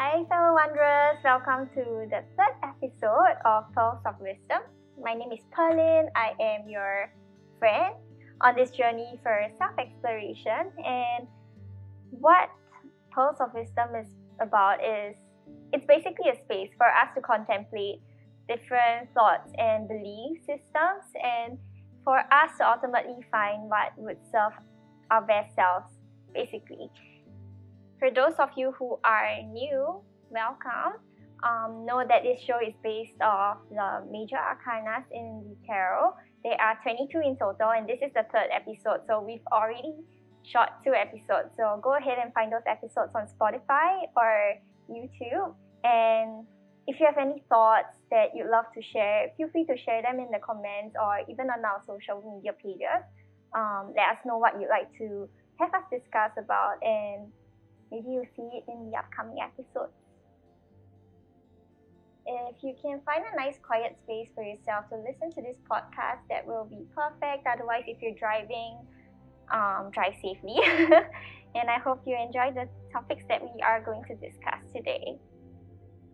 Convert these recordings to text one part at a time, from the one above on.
Hi fellow Wanderers, welcome to the third episode of Pearls of Wisdom. My name is Perlin, I am your friend on this journey for self-exploration, and what Pearls of Wisdom is about is it's basically a space for us to contemplate different thoughts and belief systems and for us to ultimately find what would serve our best selves, basically. For those of you who are new, welcome. Know that this show is based off the Major Arcanas in the Tarot. There are 22 in total, and this is the third episode, so we've already shot 2 episodes. So go ahead and find those episodes on Spotify or YouTube. And if you have any thoughts that you'd love to share, feel free to share them in the comments or even on our social media pages. Let us know what you'd like to have us discuss about, and maybe you'll see it in the upcoming episode. If you can find a nice quiet space for yourself to listen to this podcast, that will be perfect. Otherwise, if you're driving, drive safely. And I hope you enjoy the topics that we are going to discuss today.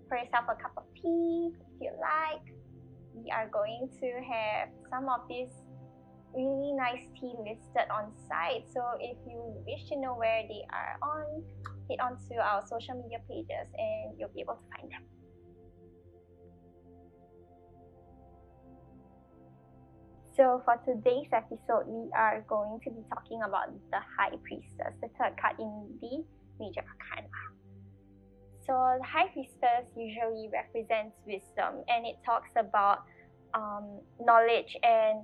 Pour yourself a cup of tea if you like. We are going to have some of this really nice tea listed on site, so if you wish to know where they are on, head onto our social media pages and you'll be able to find them. So for today's episode, we are going to be talking about the High Priestess, the third card in the Major Arcana. So the High Priestess usually represents wisdom, and it talks about knowledge, and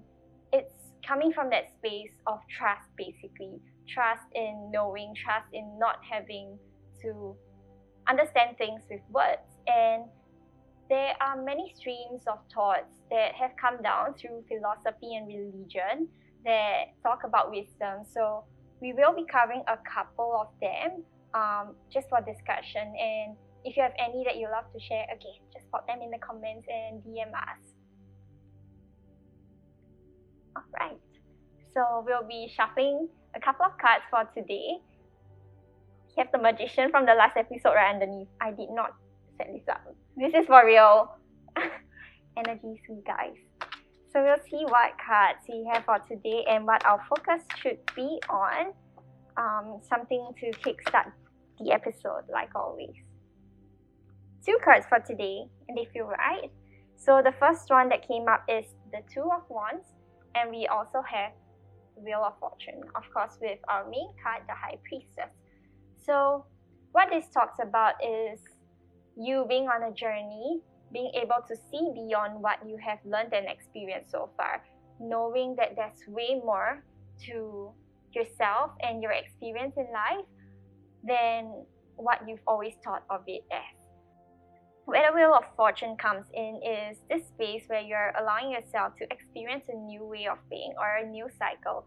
it's coming from that space of trust, basically. Trust in knowing, trust in not having to understand things with words. And there are many streams of thoughts that have come down through philosophy and religion that talk about wisdom. So we will be covering a couple of them just for discussion. And if you have any that you love to share, again, just pop them in the comments and DM us. Alright, so we'll be shuffling a couple of cards for today. We have the Magician from the last episode right underneath. I did not set this up. This is for real. Energies, you guys. So we'll see what cards we have for today and what our focus should be on. Something to kickstart the episode, like always. 2 cards for today, and they feel right. So the first one that came up is the Two of Wands. And we also have Wheel of Fortune, of course, with our main card, the High Priestess. So what this talks about is you being on a journey, being able to see beyond what you have learned and experienced so far, knowing that there's way more to yourself and your experience in life than what you've always thought of it as. Where the Wheel of Fortune comes in is this space where you're allowing yourself to experience a new way of being or a new cycle.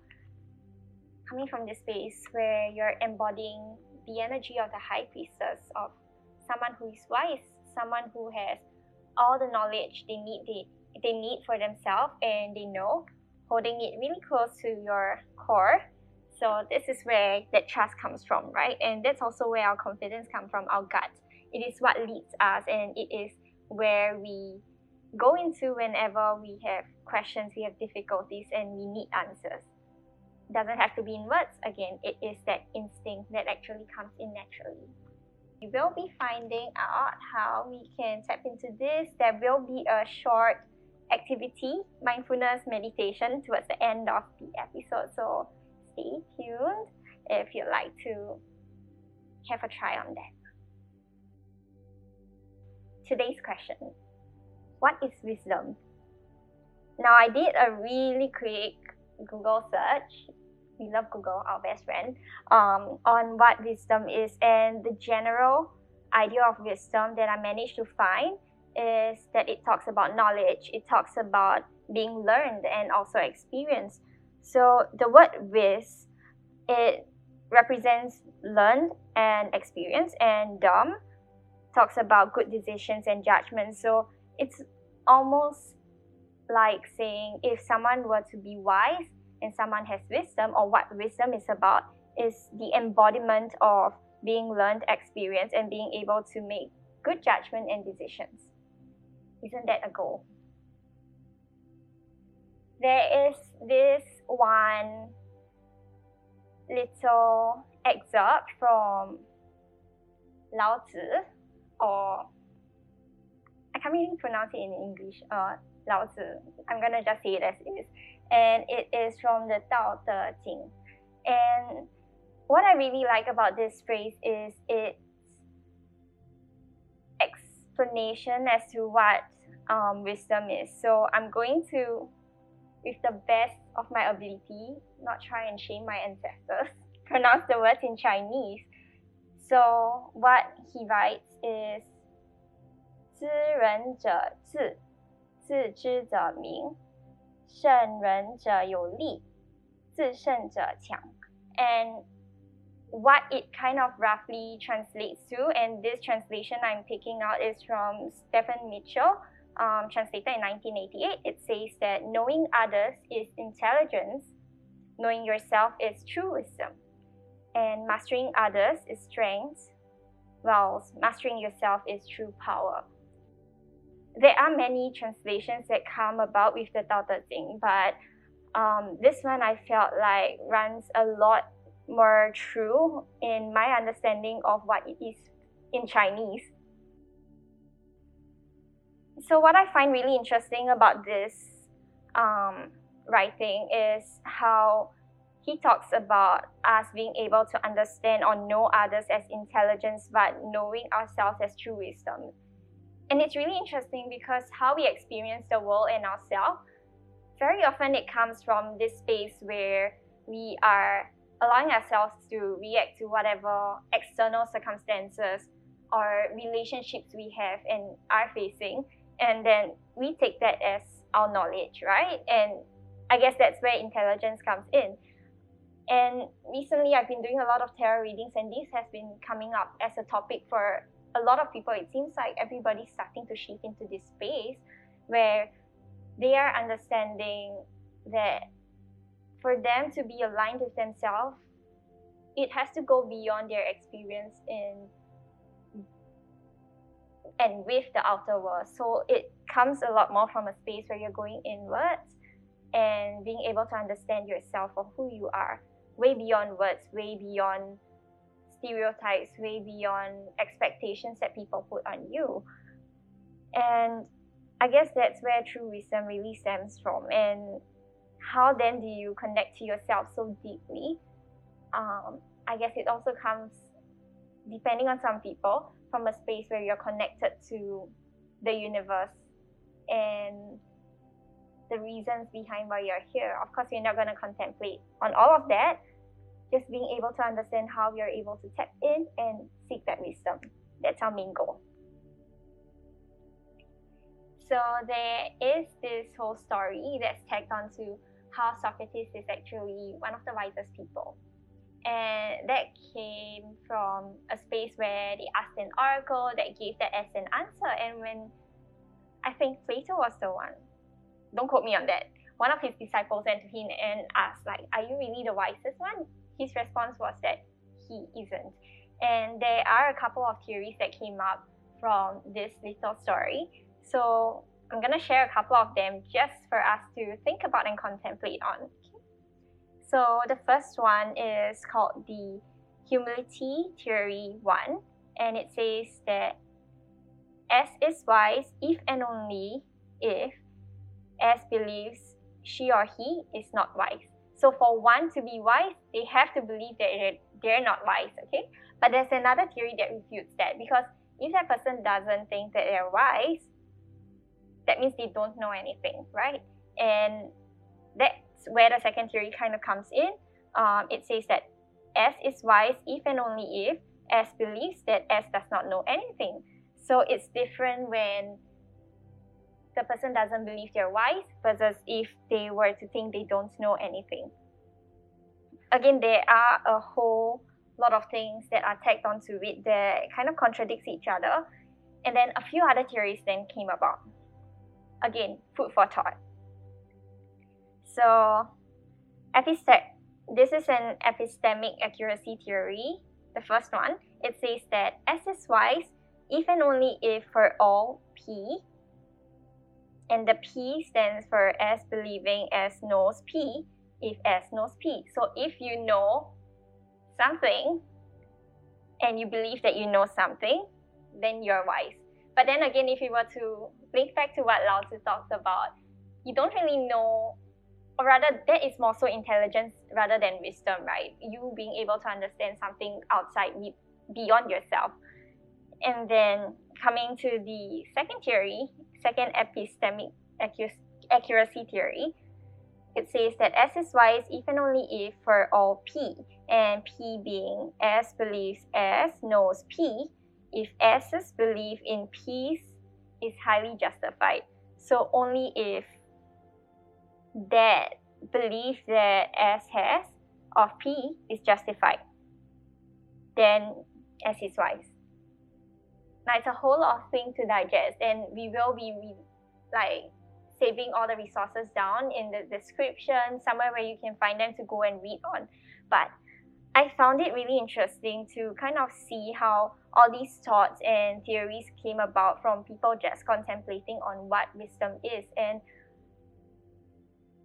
Coming from this space where you're embodying the energy of the High Priestess, of someone who is wise, someone who has all the knowledge they need for themselves and they know, holding it really close to your core. So this is where that trust comes from, right? And that's also where our confidence comes from, our gut. It is what leads us, and it is where we go into whenever we have questions, we have difficulties, and we need answers. It doesn't have to be in words. Again, it is that instinct that actually comes in naturally. We will be finding out how we can tap into this. There will be a short activity, mindfulness meditation, towards the end of the episode. So stay tuned if you'd like to have a try on that. Today's question: what is wisdom? Now, I did a really quick Google search. We love Google, our best friend, on what wisdom is, and the general idea of wisdom that I managed to find is that it talks about knowledge, it talks about being learned and also experienced. So the word "wis," it represents learned and experience, and "dom" talks about good decisions and judgments. So it's almost like saying if someone were to be wise and someone has wisdom, or what wisdom is about, is the embodiment of being learned, experienced, and being able to make good judgment and decisions. Isn't that a goal? There is this one little excerpt from Lao Tzu, or I can't really pronounce it in English, Lao Tzu. I'm gonna just say it as is. And it is from the Tao Te Ching. And what I really like about this phrase is its explanation as to what wisdom is. So I'm going to, with the best of my ability, not try and shame my ancestors, pronounce the words in Chinese. So what he writes is 知人者智, 自知者明, 圣人者有力, 自胜者强. And what it kind of roughly translates to, and this translation I'm picking out is from Stephen Mitchell, translated in 1988. It says that knowing others is intelligence, knowing yourself is true wisdom, and mastering others is strength, while mastering yourself is true power. There are many translations that come about with the Tao Te Ching, but this one I felt like runs a lot more true in my understanding of what it is in Chinese. So what I find really interesting about this writing is how he talks about us being able to understand or know others as intelligence, but knowing ourselves as true wisdom. And it's really interesting because how we experience the world and ourselves, very often it comes from this space where we are allowing ourselves to react to whatever external circumstances or relationships we have and are facing, and then we take that as our knowledge, right? And I guess that's where intelligence comes in. And recently I've been doing a lot of tarot readings, and this has been coming up as a topic for a lot of people. It seems like everybody's starting to shift into this space where they are understanding that for them to be aligned with themselves, it has to go beyond their experience in and with the outer world. So it comes a lot more from a space where you're going inwards and being able to understand yourself or who you are, way beyond words, way beyond stereotypes, way beyond expectations that people put on you. And I guess that's where true wisdom really stems from. And how then do you connect to yourself so deeply? I guess it also comes, depending on some people, from a space where you're connected to the universe and the reasons behind why you're here. Of course, you're not going to contemplate on all of that, just being able to understand how you're able to tap in and seek that wisdom. That's our main goal. So there is this whole story that's tagged onto how Socrates is actually one of the wisest people. And that came from a space where they asked an oracle that gave that as an answer. And when, I think Plato was the one, don't quote me on that, one of his disciples went to him and asked, like, are you really the wisest one? His response was that he isn't. And there are a couple of theories that came up from this little story. So I'm going to share a couple of them just for us to think about and contemplate on. So the first one is called the Humility Theory 1, and it says that S is wise if and only if S believes she or he is not wise. So for one to be wise, they have to believe that they're not wise, okay? But there's another theory that refutes that, because if that person doesn't think that they're wise, that means they don't know anything, right? And that's where the second theory kind of comes in. It says that S is wise if and only if S believes that S does not know anything. So it's different when the person doesn't believe they're wise versus if they were to think they don't know anything. Again, there are a whole lot of things that are tagged onto it that kind of contradicts each other. And then a few other theories then came about. Again, food for thought. So, this is an epistemic accuracy theory, The first one, it says that S is wise if and only if for all P, and the P stands for S believing S knows P, if S knows P. So if you know something and you believe that you know something, then you're wise. But then again, if you were to link back to what Lao Tzu talks about, you don't really know, or rather that is more so intelligence rather than wisdom, right? You being able to understand something outside, beyond yourself. And then coming to the second theory, second epistemic accuracy theory, it says that S is wise if and only if for all P, and P being S believes S knows P, if S's belief in peace is highly justified. So only if that belief that S has of P is justified, then S is wise. Now it's a whole lot of thing to digest, and we will be saving all the resources down in the description, somewhere where you can find them to go and read on. But I found it really interesting to kind of see how all these thoughts and theories came about from people just contemplating on what wisdom is. And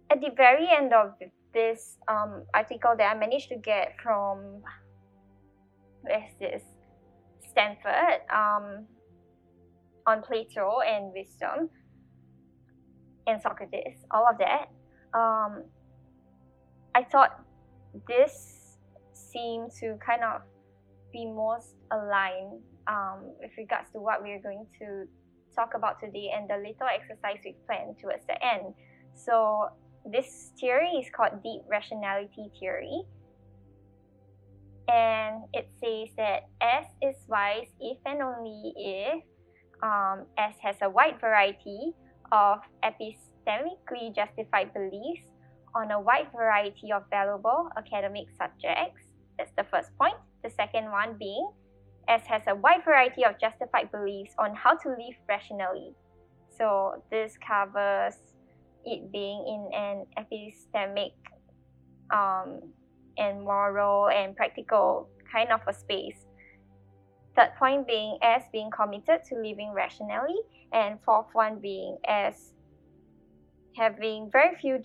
at the very end of this article that I managed to get from, Stanford, on Plato and wisdom and Socrates, all of that, I thought this seemed to kind of be most aligned with regards to what we're going to talk about today and the little exercise we planned towards the end. So this theory is called deep rationality theory. And it says that S is wise if and only if S has a wide variety of epistemically justified beliefs on a wide variety of valuable academic subjects. That's the first point. The second one being S has a wide variety of justified beliefs on how to live rationally. So this covers it being in an epistemic and moral and practical kind of a space. Third point being S being committed to living rationally, and fourth one being S having very few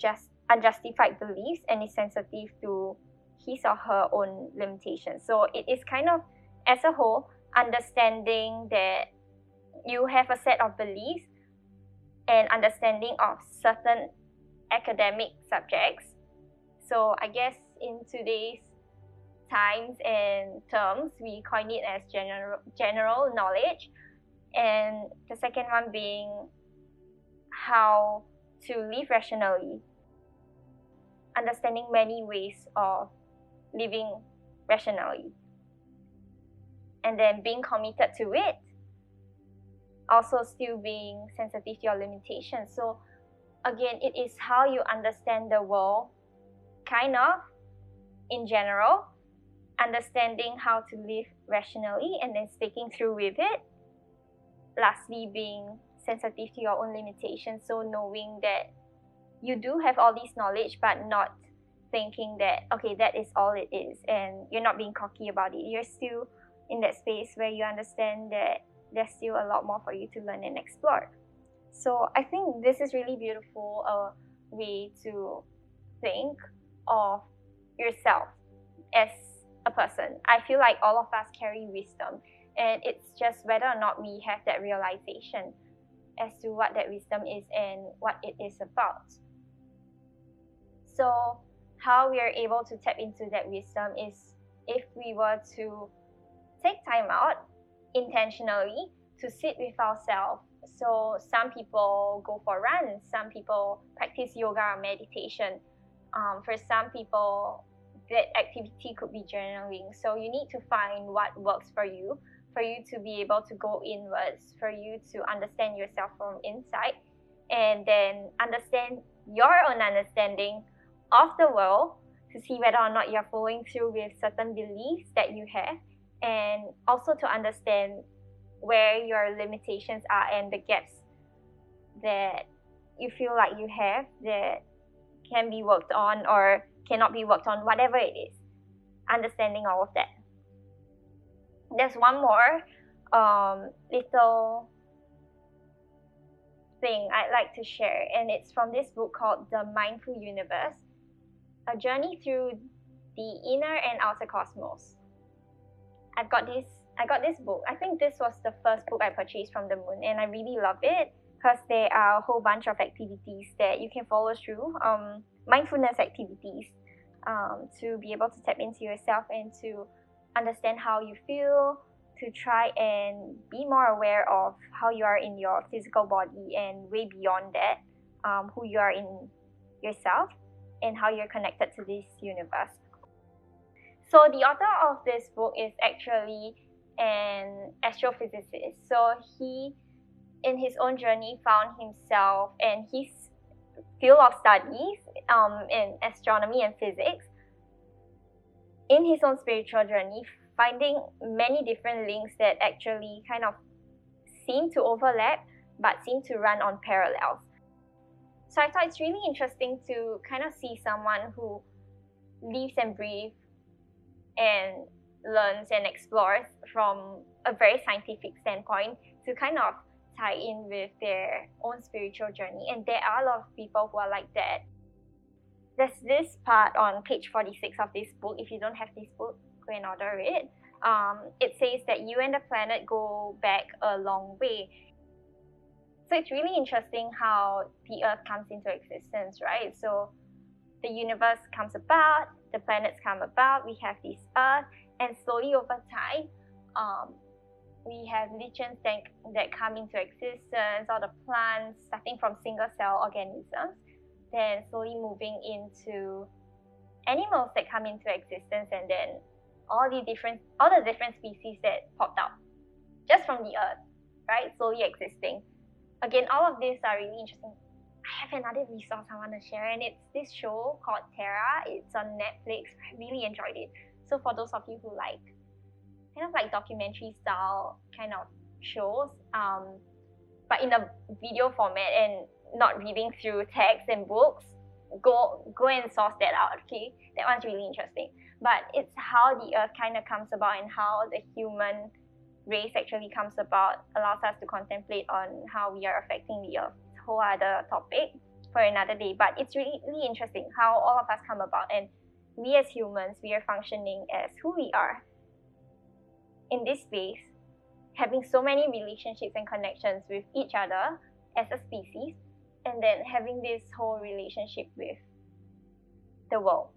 unjustified beliefs and is sensitive to his or her own limitations. So it is kind of, as a whole, understanding that you have a set of beliefs and understanding of certain academic subjects. So I guess in today's times and terms, we coin it as general knowledge. And the second one being how to live rationally, understanding many ways of living rationally, and then being committed to it, also still being sensitive to your limitations. So again, it is how you understand the world, kind of, in general, understanding how to live rationally and then sticking through with it. Lastly, being sensitive to your own limitations, so knowing that you do have all this knowledge, but not thinking that, okay, that is all it is, and you're not being cocky about it. You're still in that space where you understand that there's still a lot more for you to learn and explore. So I think this is really beautiful way to think of yourself as a person. I feel like all of us carry wisdom, and it's just whether or not we have that realization as to what that wisdom is and what it is about. So how we are able to tap into that wisdom is if we were to take time out intentionally to sit with ourselves. So some people go for runs, some people practice yoga or meditation. For some people, that activity could be journaling. So you need to find what works for you to be able to go inwards, for you to understand yourself from inside, and then understand your own understanding of the world to see whether or not you're following through with certain beliefs that you have, and also to understand where your limitations are and the gaps that you feel like you have that can be worked on or cannot be worked on, whatever it is, understanding all of that. there's one more little thing I'd like to share, and it's from this book called The Mindful Universe: A Journey Through the Inner and Outer Cosmos. I got this book. I think this was the first book I purchased from the Moon, and I really love it because there are a whole bunch of activities that you can follow through, mindfulness activities, to be able to tap into yourself and to understand how you feel, to try and be more aware of how you are in your physical body and way beyond that, who you are in yourself and how you're connected to this universe. So the author of this book is actually an astrophysicist. So he, in his own journey, found himself and his field of studies in astronomy and physics. In his own spiritual journey, finding many different links that actually kind of seem to overlap but seem to run on parallels. So I thought it's really interesting to kind of see someone who lives and breathes and learns and explores from a very scientific standpoint to kind of tie in with their own spiritual journey. And there are a lot of people who are like that. There's this part on page 46 of this book. If you don't have this book, go and order it. It says that you and the planet go back a long way. So it's really interesting how the Earth comes into existence, right? So the universe comes about, the planets come about, we have this Earth, and slowly over time, we have lichens that come into existence, or the plants, starting from single cell organisms, then slowly moving into animals that come into existence, and then all the different species that popped out just from the Earth, right? Slowly existing. Again, all of these are really interesting. I have another resource I want to share, and it's this show called Terra. It's on Netflix. I really enjoyed it. So for those of you who like kind of like documentary style kind of shows, but in a video format and not reading through texts and books, go and source that out, okay? That one's really interesting. But it's how the Earth kind of comes about and how the human race actually comes about, allows us to contemplate on how we are affecting the Earth. Whole other topic for another day, but it's really interesting how all of us come about, and we as humans, we are functioning as who we are in this space, having so many relationships and connections with each other as a species, and then having this whole relationship with the world.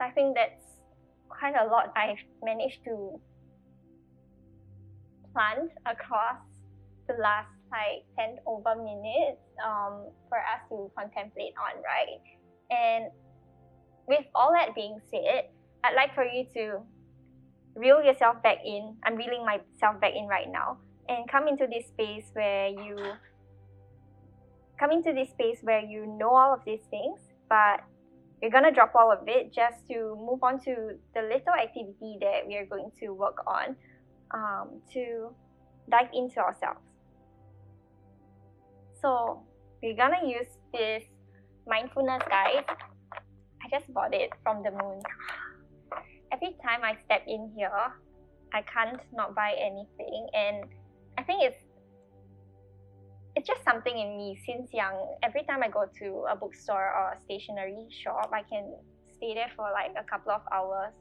I think that's quite a lot I've managed to planned across the last like 10 over minutes for us to contemplate on, right? And with all that being said, I'd like for you to reel yourself back in. I'm reeling myself back in right now, and come into this space where you know all of these things, but you're gonna drop all of it just to move on to the little activity that we are going to work on. To dive into ourselves. So we're gonna use this mindfulness guide. I just bought it from the Moon. Every time I step in here, I can't not buy anything, and I think it's just something in me since young. Every time I go to a bookstore or a stationery shop, I can stay there for like a couple of hours.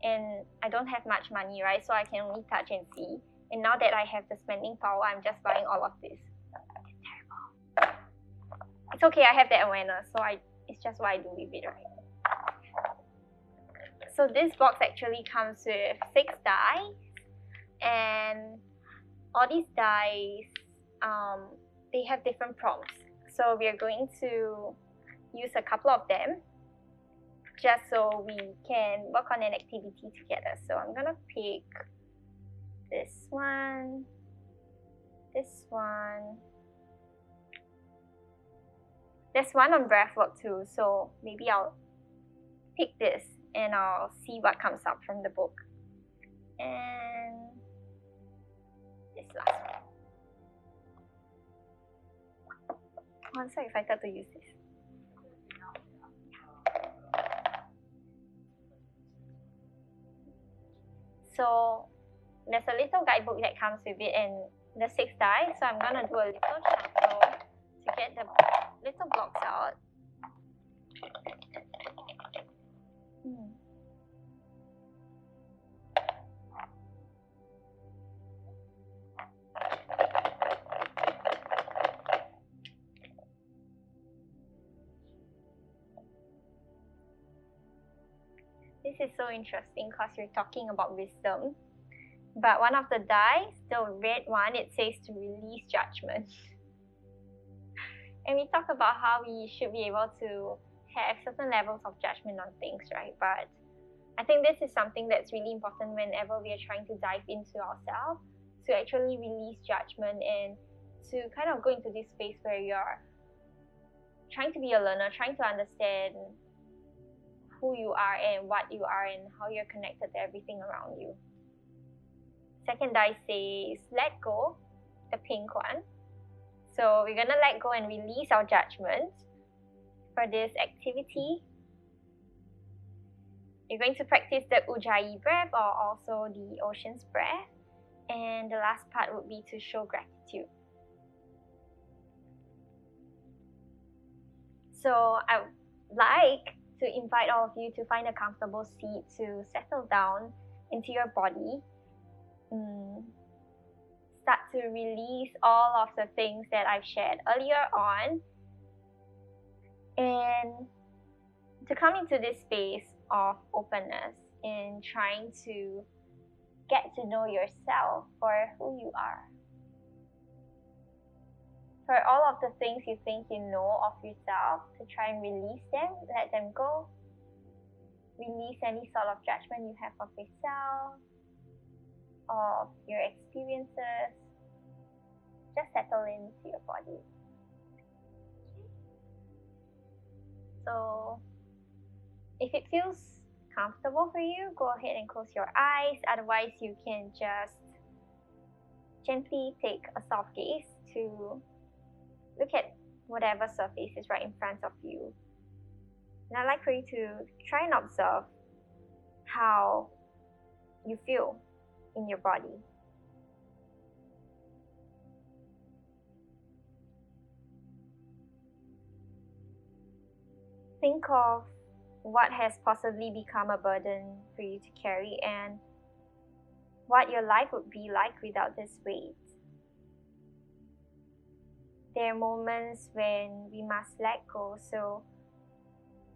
And I don't have much money, right? So I can only touch and see. And now that I have the spending power, I'm just buying all of this. It's terrible. It's okay, I have that awareness. So it's just what I do with it, right? So this box actually comes with 6 dice. And all these dice, they have different prompts. So we are going to use a couple of them, just so we can work on an activity together. So I'm gonna pick this one. There's one on breathwork too, so maybe I'll pick this and I'll see what comes up from the book. And this last one. Oh, I'm so excited to use this. So there's a little guidebook that comes with it and the six dice. So I'm going to do a little shuffle to get the little blocks out. This is so interesting because we're talking about wisdom, but one of the dice, the red one, it says to release judgment. And we talk about how we should be able to have certain levels of judgment on things, right? But I think this is something that's really important whenever we are trying to dive into ourselves, to actually release judgment and to kind of go into this space where you're trying to be a learner, trying to understand who you are and what you are and how you're connected to everything around you. Second dice says, let go, the pink one. So we're gonna let go and release our judgment for this activity. You're going to practice the ujjayi breath, or also the ocean's breath. And the last part would be to show gratitude. So I would like to invite all of you to find a comfortable seat, to settle down into your body. Start to release all of the things that I've shared earlier on, and to come into this space of openness and trying to get to know yourself for who you are. For all of the things you think you know of yourself, to try and release them, let them go. Release any sort of judgment you have of yourself, of your experiences. Just settle into your body. So, if it feels comfortable for you, go ahead and close your eyes. Otherwise, you can just gently take a soft gaze to look at whatever surface is right in front of you. And I'd like for you to try and observe how you feel in your body. Think of what has possibly become a burden for you to carry and what your life would be like without this weight. There are moments when we must let go, so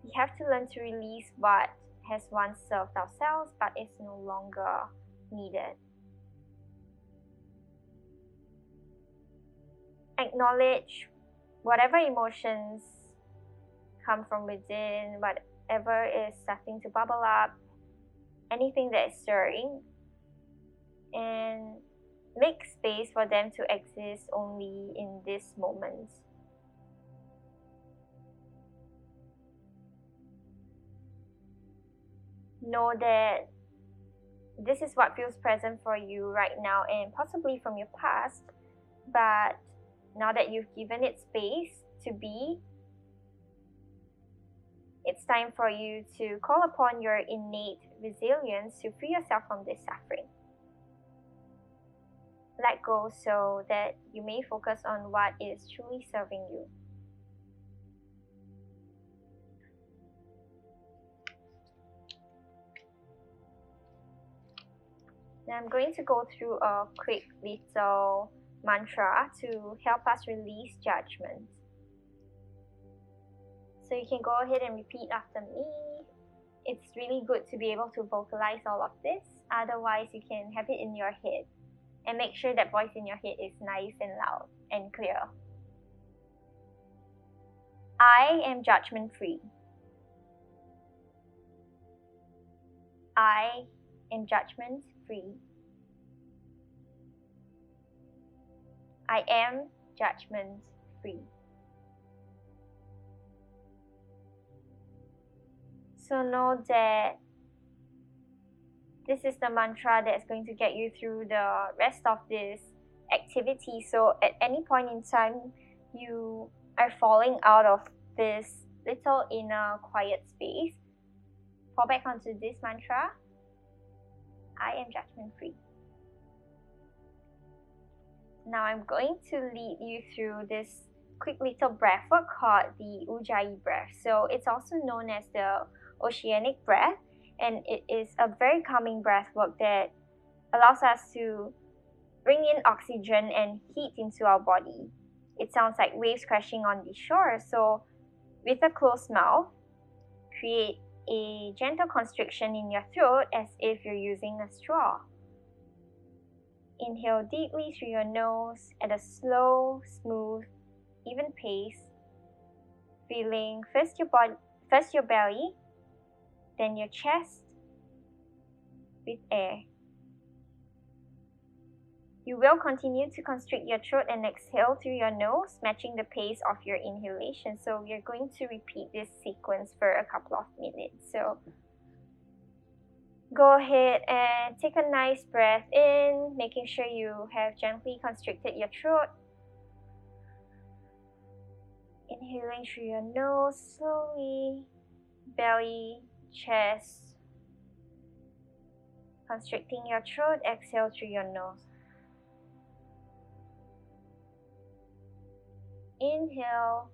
we have to learn to release what has once served ourselves but is no longer needed. Acknowledge whatever emotions come from within, whatever is starting to bubble up, anything that is stirring, and make space for them to exist only in this moment. Know that this is what feels present for you right now and possibly from your past, but now that you've given it space to be, it's time for you to call upon your innate resilience to free yourself from this suffering. Let go so that you may focus on what is truly serving you. Now I'm going to go through a quick little mantra to help us release judgment. So you can go ahead and repeat after me. It's really good to be able to vocalize all of this. Otherwise, you can have it in your head. And make sure that voice in your head is nice and loud and clear. I am judgment free. I am judgment free. I am judgment free. So know that this is the mantra that's going to get you through the rest of this activity. So at any point in time, you are falling out of this little inner quiet space, fall back onto this mantra I am judgment free. Now I'm going to lead you through this quick little breath work called the ujjayi breath. So it's also known as the oceanic breath, and it is a very calming breath work that allows us to bring in oxygen and heat into our body. It sounds like waves crashing on the shore, so with a closed mouth, create a gentle constriction in your throat as if you're using a straw. Inhale deeply through your nose at a slow, smooth, even pace, feeling first your belly, then your chest with air. You will continue to constrict your throat and exhale through your nose, matching the pace of your inhalation. So we are going to repeat this sequence for a couple of minutes. So go ahead and take a nice breath in, making sure you have gently constricted your throat. Inhaling through your nose slowly, belly, chest, constricting your throat, exhale through your nose. Inhale,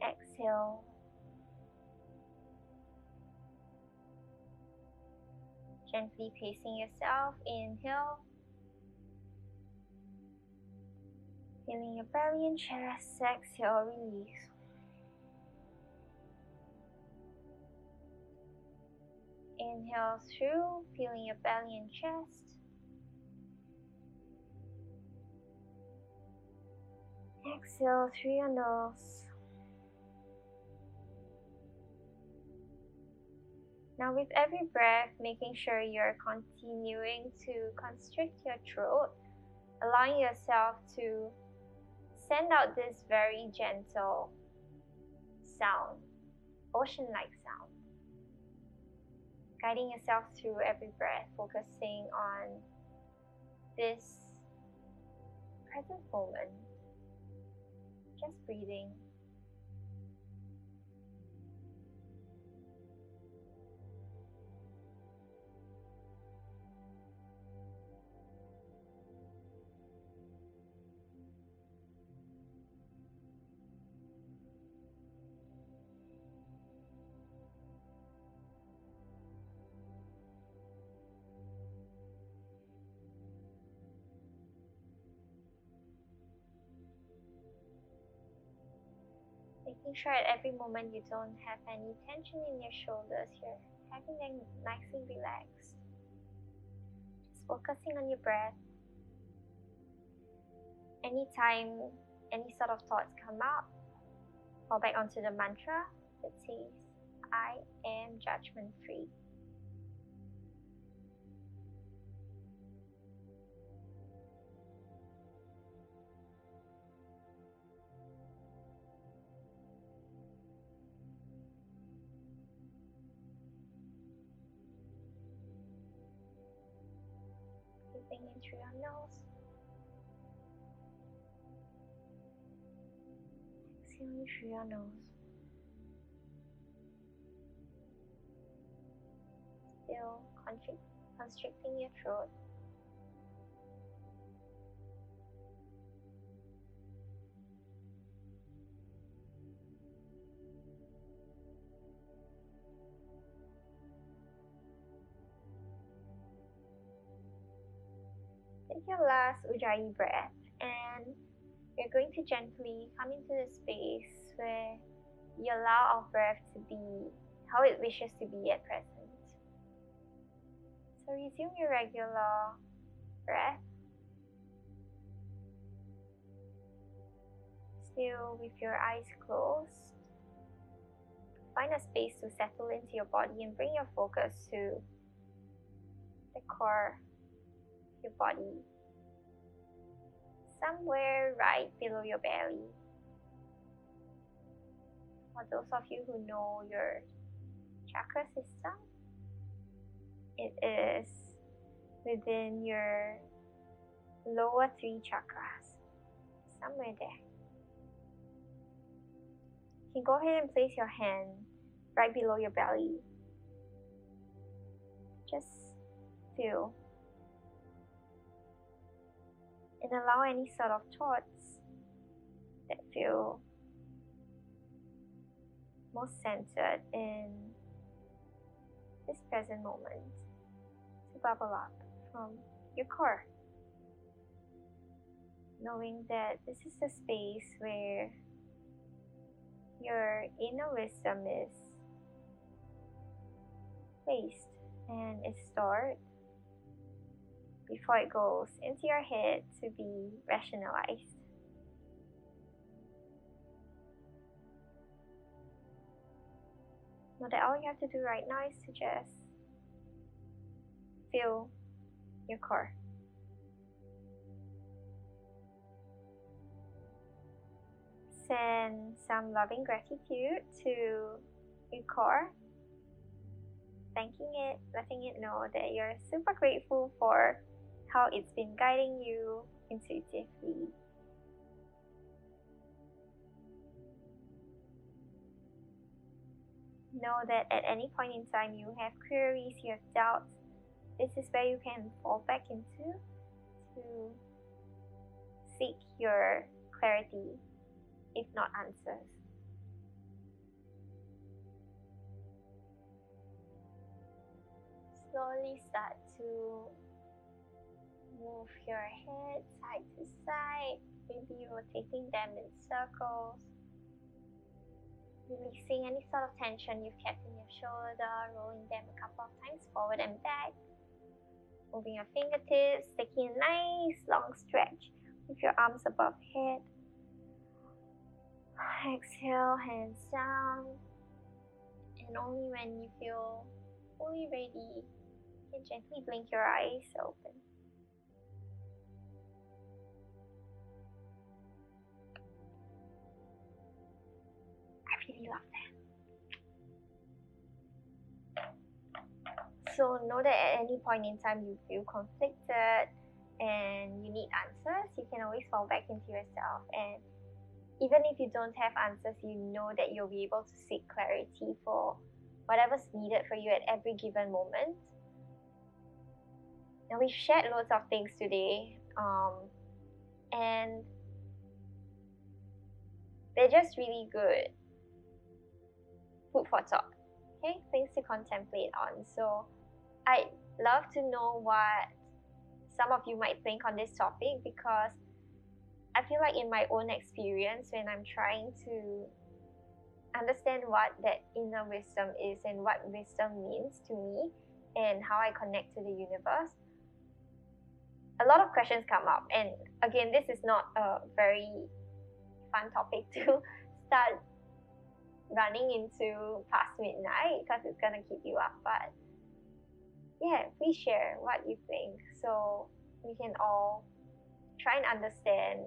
exhale. Gently pacing yourself, inhale. Feeling your belly and chest, exhale, release. Inhale through, feeling your belly and chest. Exhale through your nose. Now with every breath, making sure you're continuing to constrict your throat, allowing yourself to send out this very gentle sound, ocean-like sound. Guiding yourself through every breath, focusing on this present moment. Just breathing. Making sure at every moment you don't have any tension in your shoulders, you're having them nicely relaxed. Just focusing on your breath. Anytime any sort of thoughts come up, fall back onto the mantra that says, I am judgment free. In through your nose, exhaling through your nose. Still constricting your throat. Take your last ujjayi breath, and you're going to gently come into the space where you allow our breath to be how it wishes to be at present. So resume your regular breath, still with your eyes closed. Find a space to settle into your body and bring your focus to the core. Your body, somewhere right below your belly. For those of you who know your chakra system, it is within your lower three chakras, somewhere there. You can go ahead and place your hand right below your belly, just feel and allow any sort of thoughts that feel more centered in this present moment to bubble up from your core, knowing that this is the space where your inner wisdom is placed and is stored before it goes into your head to be rationalized. Know that all you have to do right now is to just feel your core. Send some loving gratitude to your core, thanking it, letting it know that you're super grateful for how it's been guiding you intuitively. Know that at any point in time you have queries, you have doubts, this is where you can fall back into to seek your clarity, if not answers. Slowly start to move your head side to side, maybe rotating them in circles. Releasing any sort of tension you've kept in your shoulder, rolling them a couple of times forward and back. Moving your fingertips, taking a nice long stretch with your arms above head. Exhale, hands down. And only when you feel fully ready, you can gently blink your eyes open. Really love that. So know that at any point in time you feel conflicted and you need answers, you can always fall back into yourself, and even if you don't have answers, you know that you'll be able to seek clarity for whatever's needed for you at every given moment. Now, we've shared loads of things today, and they're just really good food for thought, okay? Things to contemplate on. So I'd love to know what some of you might think on this topic, because I feel like in my own experience, when I'm trying to understand what that inner wisdom is and what wisdom means to me and how I connect to the universe, a lot of questions come up. And again, this is not a very fun topic to start running into past midnight, because it's gonna keep you up. But yeah, please share what you think so we can all try and understand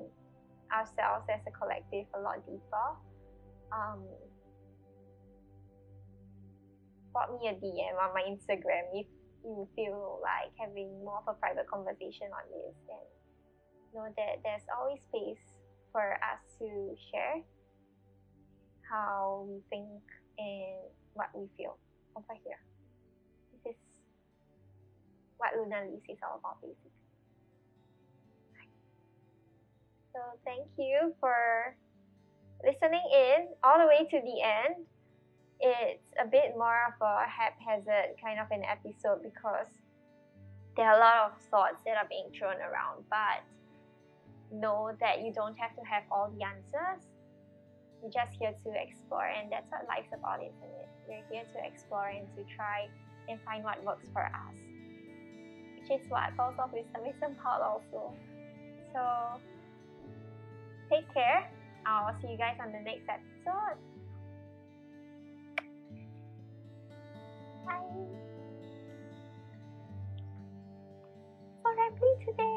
ourselves as a collective a lot deeper. Pop me a DM on my Instagram if you feel like having more of a private conversation on this, and know that there's always space for us to share how we think and what we feel over here. This is what Lunar Leaves is all about, basically. So thank you for listening in all the way to the end. It's a bit more of a haphazard kind of an episode because there are a lot of thoughts that are being thrown around, but know that you don't have to have all the answers. We're just here to explore, and that's what life's about, isn't it? We're here to explore and to try and find what works for us, which is what Pearls of Wisdom is about also. So take care. I'll see you guys on the next episode. Bye. So rambly today.